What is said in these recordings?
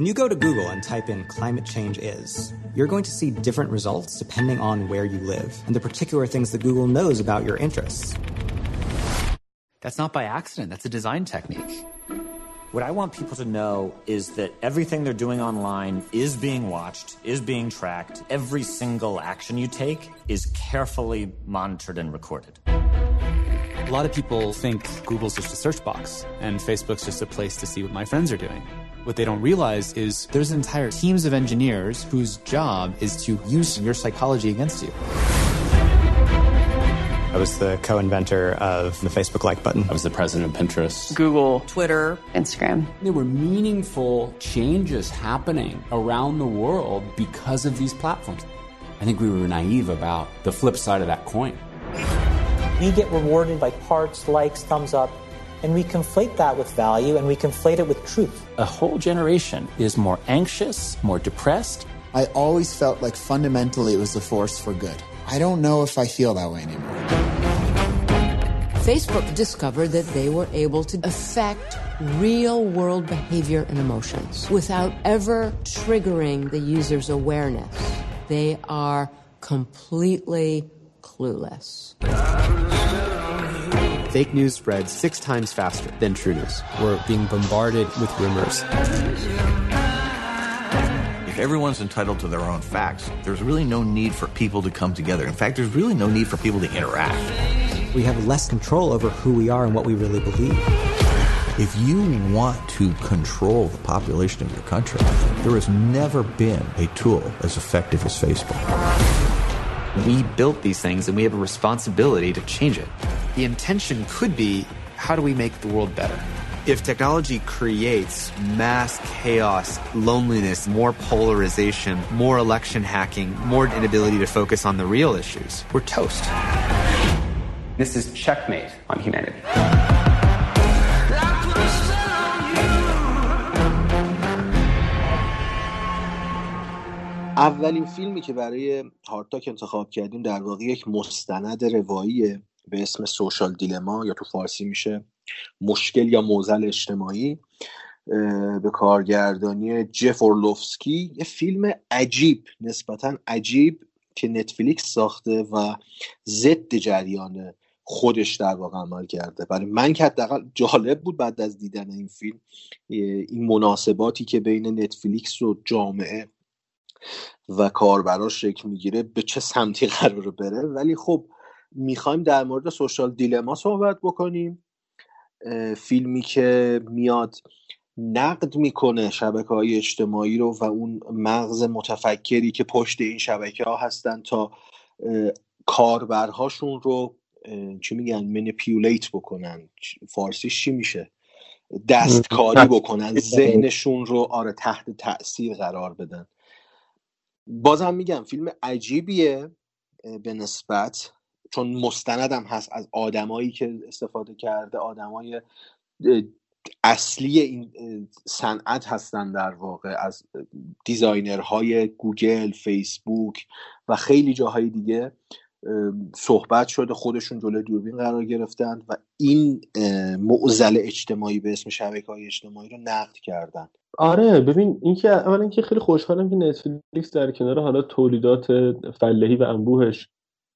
When you go to Google and type in climate change is, you're going to see different results depending on where you live and the particular things that Google knows about your interests. That's not by accident. That's a design technique. What I want people to know is that everything they're doing online is being watched, is being tracked. Every single action you take is carefully monitored and recorded. A lot of people think Google's just a search box and Facebook's just a place to see what my friends are doing. What they don't realize is there's entire teams of engineers whose job is to use your psychology against you. I was the co-inventor of the Facebook like button. I was the president of Pinterest. Google, Twitter, Instagram. There were meaningful changes happening around the world because of these platforms. I think we were naive about the flip side of that coin. We get rewarded by hearts, likes, thumbs up, and we conflate that with value and we conflate it with truth. A whole generation is more anxious, more depressed. I always felt like fundamentally it was a force for good. I don't know if I feel that way anymore. Facebook discovered that they were able to affect real-world behavior and emotions without ever triggering the user's awareness. They are completely clueless. Fake news spreads 6 times faster than true news. We're being bombarded with rumors. If everyone's entitled to their own facts, there's really no need for people to come together. In fact, there's really no need for people to interact. We have less control over who we are and what we really believe. If you want to control the population of your country, there has never been a tool as effective as Facebook. We built these things and we have a responsibility to change it. The intention could be, how do we make the world better? If technology creates mass chaos, loneliness, more polarization, more election hacking, more inability to focus on the real issues, we're toast. This is checkmate on humanity. اولین فیلمی که برای هارتاک انتخاب کردیم در واقع یک مستند رواییه به اسم سوشال دیلما، یا تو فارسی میشه مشکل یا معضل اجتماعی، به کارگردانی جف اورلوفسکی. یه فیلم عجیب، نسبتاً عجیب، که نتفلیکس ساخته و ضد جریان خودش در واقع عمل کرده. برای من که حداقل جالب بود بعد از دیدن این فیلم این مناسباتی که بین نتفلیکس و جامعه و کاربراش شکل میگیره به چه سمتی قرار بره. ولی خب میخوایم در مورد سوشال دیلما صحبت بکنیم، فیلمی که میاد نقد میکنه شبکه‌های اجتماعی رو و اون مغز متفکری که پشت این شبکه‌ها هستن تا کاربرهاشون رو چی میگن منیپیولیت بکنن، فارسیش چی میشه، دستکاری بکنن، ذهنشون رو آره تحت تأثیر قرار بدن. بازم میگم فیلم عجیبیه به نسبت، چون مستندم هست از آدمایی که استفاده کرده، آدمای اصلی این صنعت هستن در واقع، از دیزاینرهای گوگل، فیسبوک و خیلی جاهای دیگه صحبت شده، خودشون جلوی دوربین قرار گرفتن و این معضل اجتماعی به اسم شبکه‌های اجتماعی رو نقد کردن. آره ببین، این که اولا که خیلی خوشحالم که نتفلیکس در کنار حالا تولیدات فلاحی و انبوهش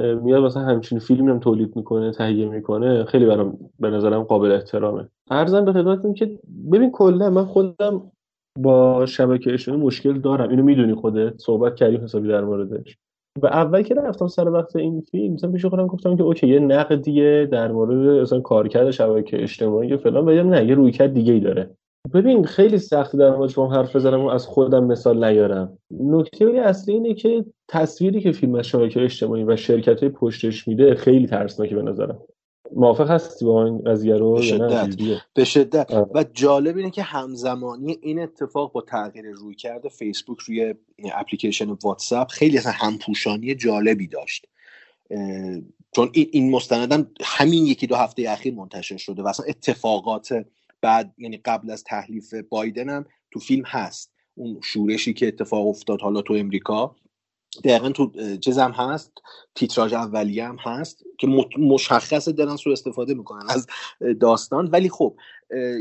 میاد مثلا همچین فیلمی هم تولید میکنه، تهیه میکنه. خیلی برام به نظرم قابل احترامه. عرضم به خدمتتون که ببین کلا من خودم با شبکه اجتماعی مشکل دارم، اینو میدونی، خودت صحبت کردیم حسابی در موردش. و اول که رفتم سر وقت این فیلم مثلا پیش خودم گفتم که اوکی یه نقدیه در مورد مثلا کارکرد شبکه اجتماعی فلان، ولی نه، یه رویکرد دیگه‌ای داره. ببین خیلی سخت در موردش با هم حرف بزنم و از خودم مثال نیارم. نکته اصلی اینه که تصویری که فیلم از شبکه‌های اجتماعی و شرکت‌های پشتش میده خیلی ترسناکه به نظرم. موافق هستی با این قضیه رو؟ به شدت. و جالب اینه که همزمانی این اتفاق با تغییر رویکرد فیسبوک روی اپلیکیشن واتساپ خیلی اصلا همپوشانی جالبی داشت. چون این مستندم همین یکی دو هفته اخیر منتشر شده و اصلا اتفاقات بعد، یعنی قبل از تحلیف بایدن هم تو فیلم هست، اون شورشی که اتفاق افتاد حالا تو امریکا دقیقا تو چیزم هست، تیتراژ اولیه هم هست که مشخصه دارن سوء استفاده میکنن از داستان. ولی خب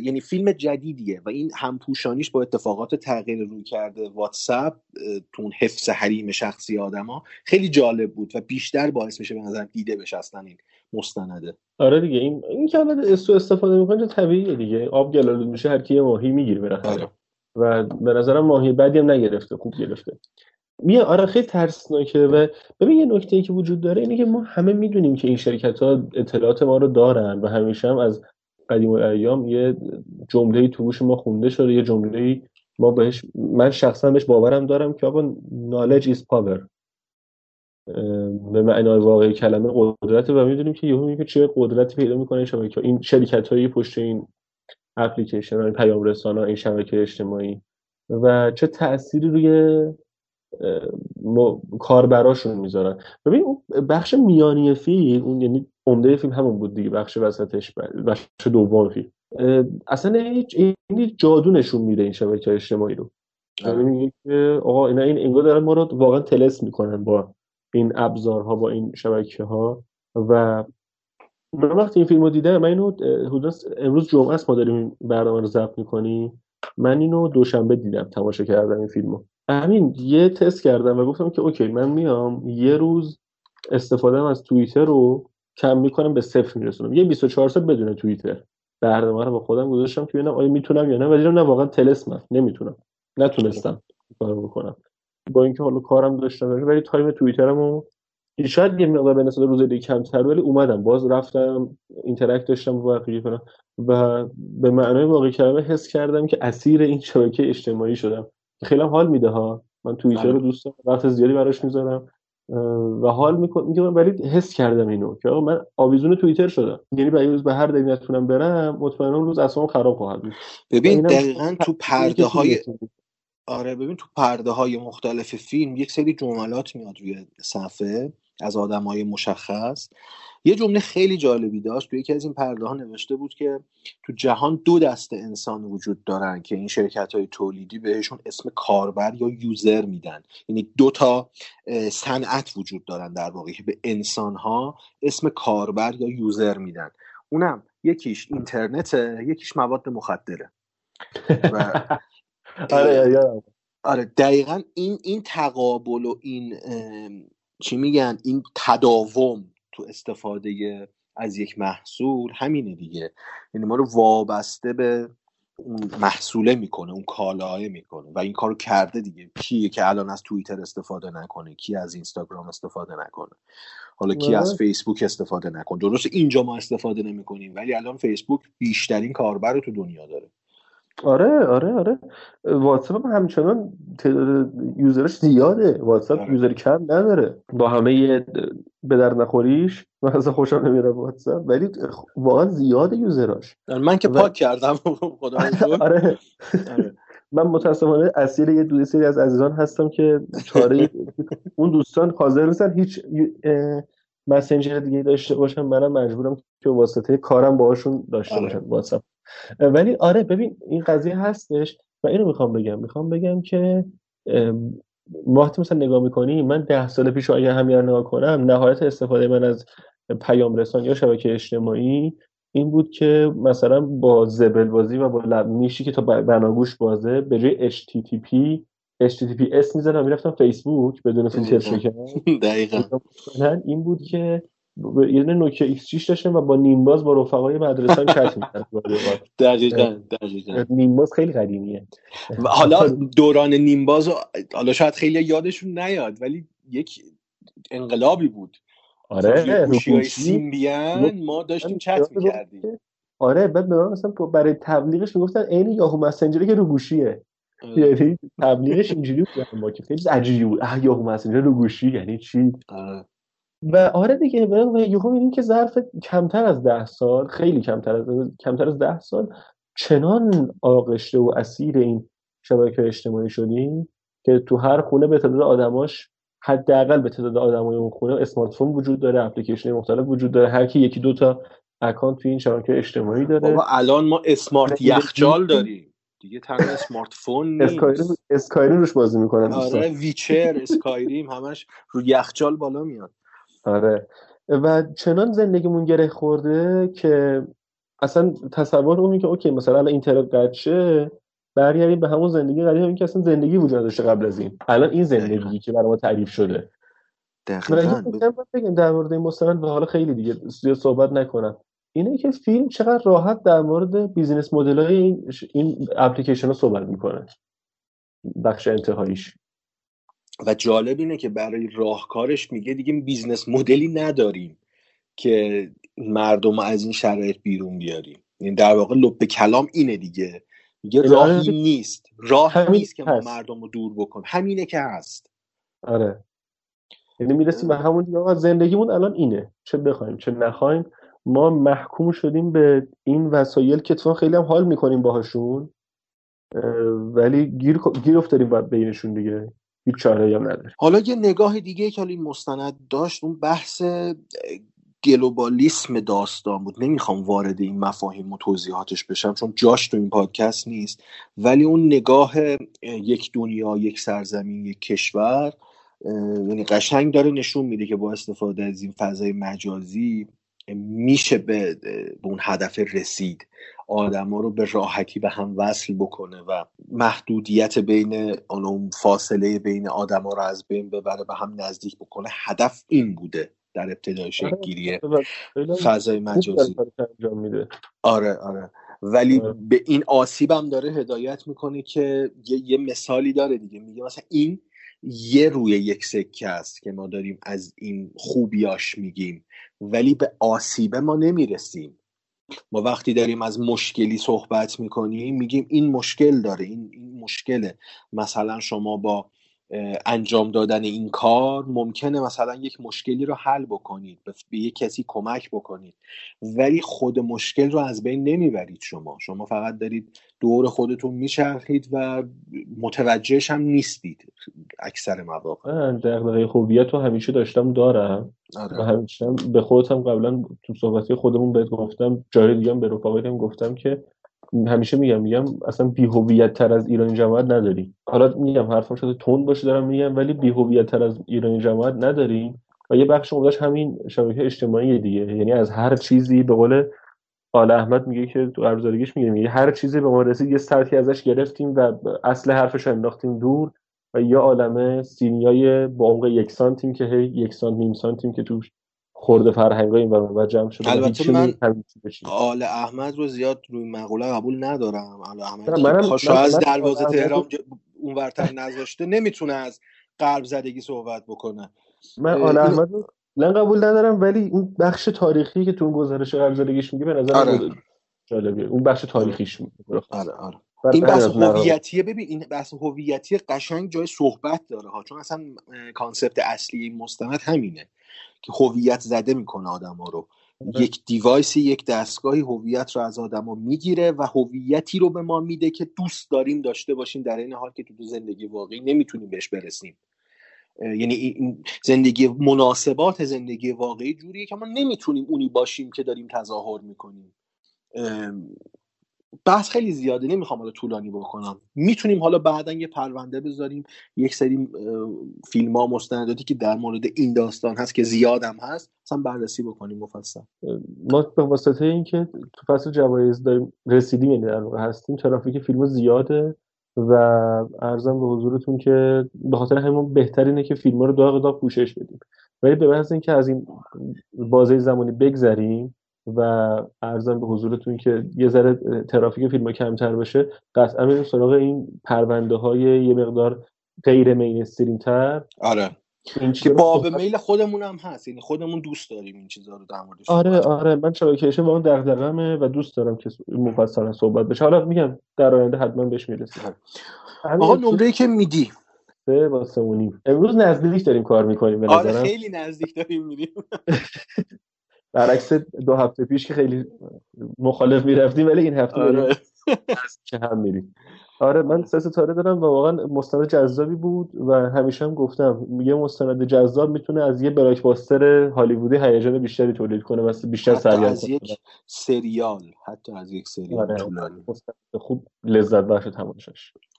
یعنی فیلم جدیدیه و این همپوشانیش با اتفاقات تغییر روی کرده واتساپ تو اون حفظ حریم شخصی آدما خیلی جالب بود و بیشتر باعث میشه به نظر دیده بشه اصلا این مستنده. آره دیگه این که الان سوء استفاده میکنه طبیعیه دیگه، آب گلالود میشه، هر کی یه ماهی میگیره بالاخره و به نظرم ماهی بعدی هم نگرفته، خوب گرفته. میاد آره خیلی ترسناکه. و ببین یه نکته‌ای که وجود داره اینه که ما همه میدونیم که این شرکت‌ها اطلاعات ما رو دارن و همیشه هم از قدیم الایام یه جمله‌ای تو گوش ما خونده شده، یه جمله‌ای ما بهش، من شخصا بهش باورم دارم که آقا knowledge is power به معنای واقعی کلمه قدرت. و میدونیم که یهو میگه چه قدرتی پیدا می‌کنه شبکه‌ها، این شرکت‌های پشت این اپلیکیشن‌ها، این پیام‌رسان‌ها، این شبکه‌های اجتماعی و چه تأثیری روی کاربراشون میذارن. ببین اون بخش میانی فیلم، اون یعنی عمده فیلم همون بود دیگه، بخش وسطش، بخش دوم فیلم اصلا این جادو نشون میده این شبکه اجتماعی رو. میگه که آقا اینا این انگار دارن ما رو واقعا تلس میکنن با این ابزارها، با این شبکه ها. و من وقتی این فیلمو دیدم، من اینو حدودا امروز جمعه است ما داریم این برنامه رو ضبط میکنیم، من اینو دوشنبه دیدم، تماشا کردم این فیلمو. همین یه تست کردم و گفتم که اوکی من میام یه روز استفادهم از توییتر رو کم میکنم، به صفر میرسونم، یه 24 ساعت بدون توییتر. برنامه رو با خودم گذاشتم که ببینم آیا میتونم یا نه، و دیدم نه، واقعا طلسمم، نمیتونم، نتونستم کارو بکنم با اینکه حالا کارم داشتم. ولی تایم توییترمو شاید یه مقدار به نسبت روز دیگه کمتر، ولی اومدم باز رفتم اینتراکت داشتم با بقیه فلان و به معنای واقعی کلمه حس کردم که اسیر این شبکه اجتماعی شدم. خیلی حال میده ها، من توییتر رو دوست دارم، وقت زیادی براش میذارم و حال میکنم، ولی حس کردم اینو که آقا من آویزون توییتر شدم، یعنی به روز به هر دلیلی نتونم برم مطمئنا اون روز اصلا خراب خواهد بود. ببین دقیقاً تو پرده‌های آره ببین تو پرده‌های مختلف فیلم یک سری جملات میاد روی صفحه از آدمای مشخص. یه جمله خیلی جالبی داشت، تو یکی از این پرده‌ها نوشته بود که تو جهان دو دسته انسان وجود دارن که این شرکت‌های تولیدی بهشون اسم کاربر یا یوزر میدن، یعنی دو تا صنعت وجود دارن در واقع که به انسان‌ها اسم کاربر یا یوزر میدن، اونم یکیش اینترنته، یکیش مواد مخدره. و آره دقیقاً این تقابل و این چی میگن، این تداوم تو استفاده از یک محصول همینه دیگه، یعنی ما رو وابسته به اون محصوله میکنه، اون کالایه میکنه. و این کارو کرده دیگه، کیه که الان از توییتر استفاده نکنه، کی از اینستاگرام استفاده نکنه، حالا کی از فیسبوک استفاده نکنه. درست اینجا ما استفاده نمیکنیم ولی الان فیسبوک بیشترین کاربر رو تو دنیا داره. آره واتساپ همچنان تعداد یوزرش زیاده، واتساپ یوزر کم نداره با همه به در نخوریش، من اصلا خوشم نمیاد واتساپ، ولی واقعا زیاده یوزراش. من که پاک کردم خدا رو. آره من متاسفانه اسیر یه دو سری از عزیزان هستم که چاره اون دوستان حاضر نیستن هیچ مسنجر دیگه داشته باشم، منم مجبورم که واسطه کارم باهاشون داشته باشم واتساپ. ولی آره ببین این قضیه هستش و اینو میخوام بگم که وقتی مثلا نگاه میکنی، من 10 سال پیش اگه همین نگاه کنم، نهایت استفاده من از پیام رسان یا شبکه اجتماعی این بود که مثلا با زبل بازی و با لب نیشی که تا بناگوش بازه، به جای HTTPS میزدم میرفتم فیسبوک بدون فیلتر شکن. دقیقاً این بود که یه نوکیا X6 داشتم و با نیمباز با رفقای مدرسه چت می‌کردم. دقیقاً نیمباز خیلی قدیمیه. حالا دوران نیمباز حالا شاید خیلی یادشون نیاد ولی یک انقلابی بود. آره گوشی‌های سیمبیان ما داشتیم چت می‌کردیم. آره بعد مثلا برای تبلیغش میگفتن عین یاهو مسنجری که رو گوشیه. یعنی تبلیغش اینجوری بود، ما که خیلی عجیبی بود. یاهو مسنجر رو گوشی یعنی چی؟ و آره دیگه یهو می‌بینیم که ظرف کمتر از 10 سال، خیلی کمتر از 10 سال چنان آغشته و اسیر این شبکه اجتماعی شدیم که تو هر خونه به تعداد آدماش، حداقل به تعداد آدمای اون خونه، اسمارت فون وجود داره، اپلیکیشن مختلف وجود داره، هر کی یکی دو تا اکانت تو این شبکه اجتماعی داره. بابا الان ما اسمارت یخچال داریم. دیگه تنها اسمارت فون نیست. اسکایریم روش بازی میکنن. آره، ویچر، اسکایریم، همش رو یخچال بالا میاد. آره، و چنان زندگیمون گره خورده که اصلا تصور اونی که اوکی مثلا الان اینترنت قطع شه، برگردیم به همون زندگی قدیم، این که اصلا زندگی وجود داشته قبل از این. الان این زندگی که برای ما تعریف شده. دقیقاً. بگیم در مورد این مستند و حالا خیلی دیگه زیاد صحبت نکنم. اینه که فیلم چقدر راحت در مورد بیزینس مدل‌های این اپلیکیشن‌ها صحبت می‌کنه. بخش انتهاییش. و جالب اینه که برای راهکارش میگه دیگه بیزنس مدلی نداریم که مردم از این شرایط بیرون بیاریم. این در واقع لب کلام اینه دیگه. میگه راهی نیست. راه نیست که ما مردم رو دور بکنیم. همینه که هست. آره. یعنی میرسیم به همون دیگه، آقا زندگیمون الان اینه. چه بخوایم چه نخوایم ما محکوم شدیم به این وسایل که تو خیلی هم حال میکنیم باهاشون، ولی گیر افتادیم بعد بینشون دیگه. هیچ چاره‌ای هم نداره. حالا یه نگاه دیگه که این مستند داشت اون بحث گلوبالیسم داستان بود. نمیخوام وارد این مفاهیم و توضیحاتش بشم چون جاش تو این پادکست نیست، ولی اون نگاه یک دنیا، یک سرزمین، یک کشور قشنگ داره نشون میده که با استفاده از این فضای مجازی میشه به اون هدف رسید، آدما رو به راحتی به هم وصل بکنه و محدودیت بین اون فاصله بین آدما رو از بین ببره، به هم نزدیک بکنه. هدف این بوده در ابتدای شکل‌گیری فضای مجازی. آره آره، ولی به این آسیبم داره هدایت میکنه که یه مثالی داره دیگه، میگه مثلا این یه روی یک سکه است که ما داریم از این خوبیاش میگیم ولی به آسیبه ما نمیرسیم. ما وقتی داریم از مشکلی صحبت میکنیم میگیم این مشکل داره، این مشکله. مثلا شما با انجام دادن این کار ممکنه مثلا یک مشکلی رو حل بکنید، به یک کسی کمک بکنید، ولی خود مشکل رو از بین نمیبرید. شما فقط دارید دور خودتون میچرخید و متوجهش هم نیستید اکثر مواقع. من دقیقه خوبیت رو همیشه دارم و همیشه به خودم قبلا تو صحبتی خودمون بهت گفتم، جای دیگه هم به رفاقتم گفتم که همیشه میگم اصلا بی‌هویت‌تر از ایرانی جماعت نداری. حالا میگم حرفم شده تند باشه دارم میگم، ولی بی‌هویت‌تر از ایرانی جماعت نداری و یه بخش موردش همین شبکه اجتماعی دیگه. یعنی از هر چیزی به قول آل احمد میگه که تو ارزارگیش میگه هر چیزی به ما رسید یه سرتی ازش گرفتیم و اصل حرفش رو انداختیم دور و یه عالمه سینیای با عمق 1 سانتی که هی 1 سانتی نیم سانتی که توش خورده فرهنگای این و جمع شده. البته من آل احمد رو زیاد روی مقوله قبول ندارم. آل احمد خوشو از دروازه تهران اون ورتر نذاشته نمیتونه از قلب زدگی صحبت بکنه. من آل احمد رو نه قبول ندارم، ولی اون بخش تاریخی که تو اون گزارش قلب زدگیش میگه به نظرم جالبه. اون بخش تاریخیش میگه. آره. این بحث هویتیه. ببین این بحث هویتی قشنگ جای صحبت داره ها، چون اصلا کانسپت اصلی این مستند همینه که هویت زده میکنه آدما رو. یک دیوایسی، یک دستگاهی هویت رو از آدما میگیره و هویتی رو به ما میده که دوست داریم داشته باشیم، در این حال که تو زندگی واقعی نمیتونیم بهش برسیم. یعنی این زندگی، مناسبات زندگی واقعی جوریه که ما نمیتونیم اونی باشیم که داریم تظاهر میکنیم. بحث خیلی زیاده، نمیخوام حالا طولانی بکنم. میتونیم حالا بعداً یه پرونده بذاریم، یک سری فیلم‌ها، مستنداتی که در مورد این داستان هست که زیادم هست اصلا بررسی بکنیم مفصل. ما به واسطه اینکه تو فصل جوایز داریم رسیدیم، یعنی در واقع هستیم، ترافیک فیلم‌ها زیاده و عرضم به حضورتون که به خاطر همین بهترینه که فیلم‌ها رو داغ پوشش بدیم. ولی به واسه اینکه از این بازه زمانی بگذریم و عرضم به حضورتون که یه ذره ترافیک فیلم‌ها کمتر بشه، قطعا میریم سراغ این پرونده‌های یه مقدار غیر مینستریم‌تر. آره، که باب میل خودمون هم هست، یعنی خودمون دوست داریم این چیزا رو در موردش. آره من شبکه‌اش واقعا دغدغمه و دوست دارم که مفصلا صحبت بشه. حالا میگم در آینده حتما بهش میرسیم. آقا نمره‌ای که میدی واسمونیم امروز نزدیک داریم کار می‌کنیم به نظرم. آره خیلی نزدیک داریم می‌ریم. برعکس دو هفته پیش که خیلی مخالف میرفتیم، ولی این هفته آره که هم میریم. آره من سه ستاره دارم و واقعا مستند جذابی بود و همیشه هم گفتم میگه مستند جذاب میتونه از یه بلاکباستر هالیوودی هیجان بیشتری تولید کنه و بیشتر سریال از یک سریال، حتی از یک سریال طولانی. مستند خوب لذت بخش تماشاش.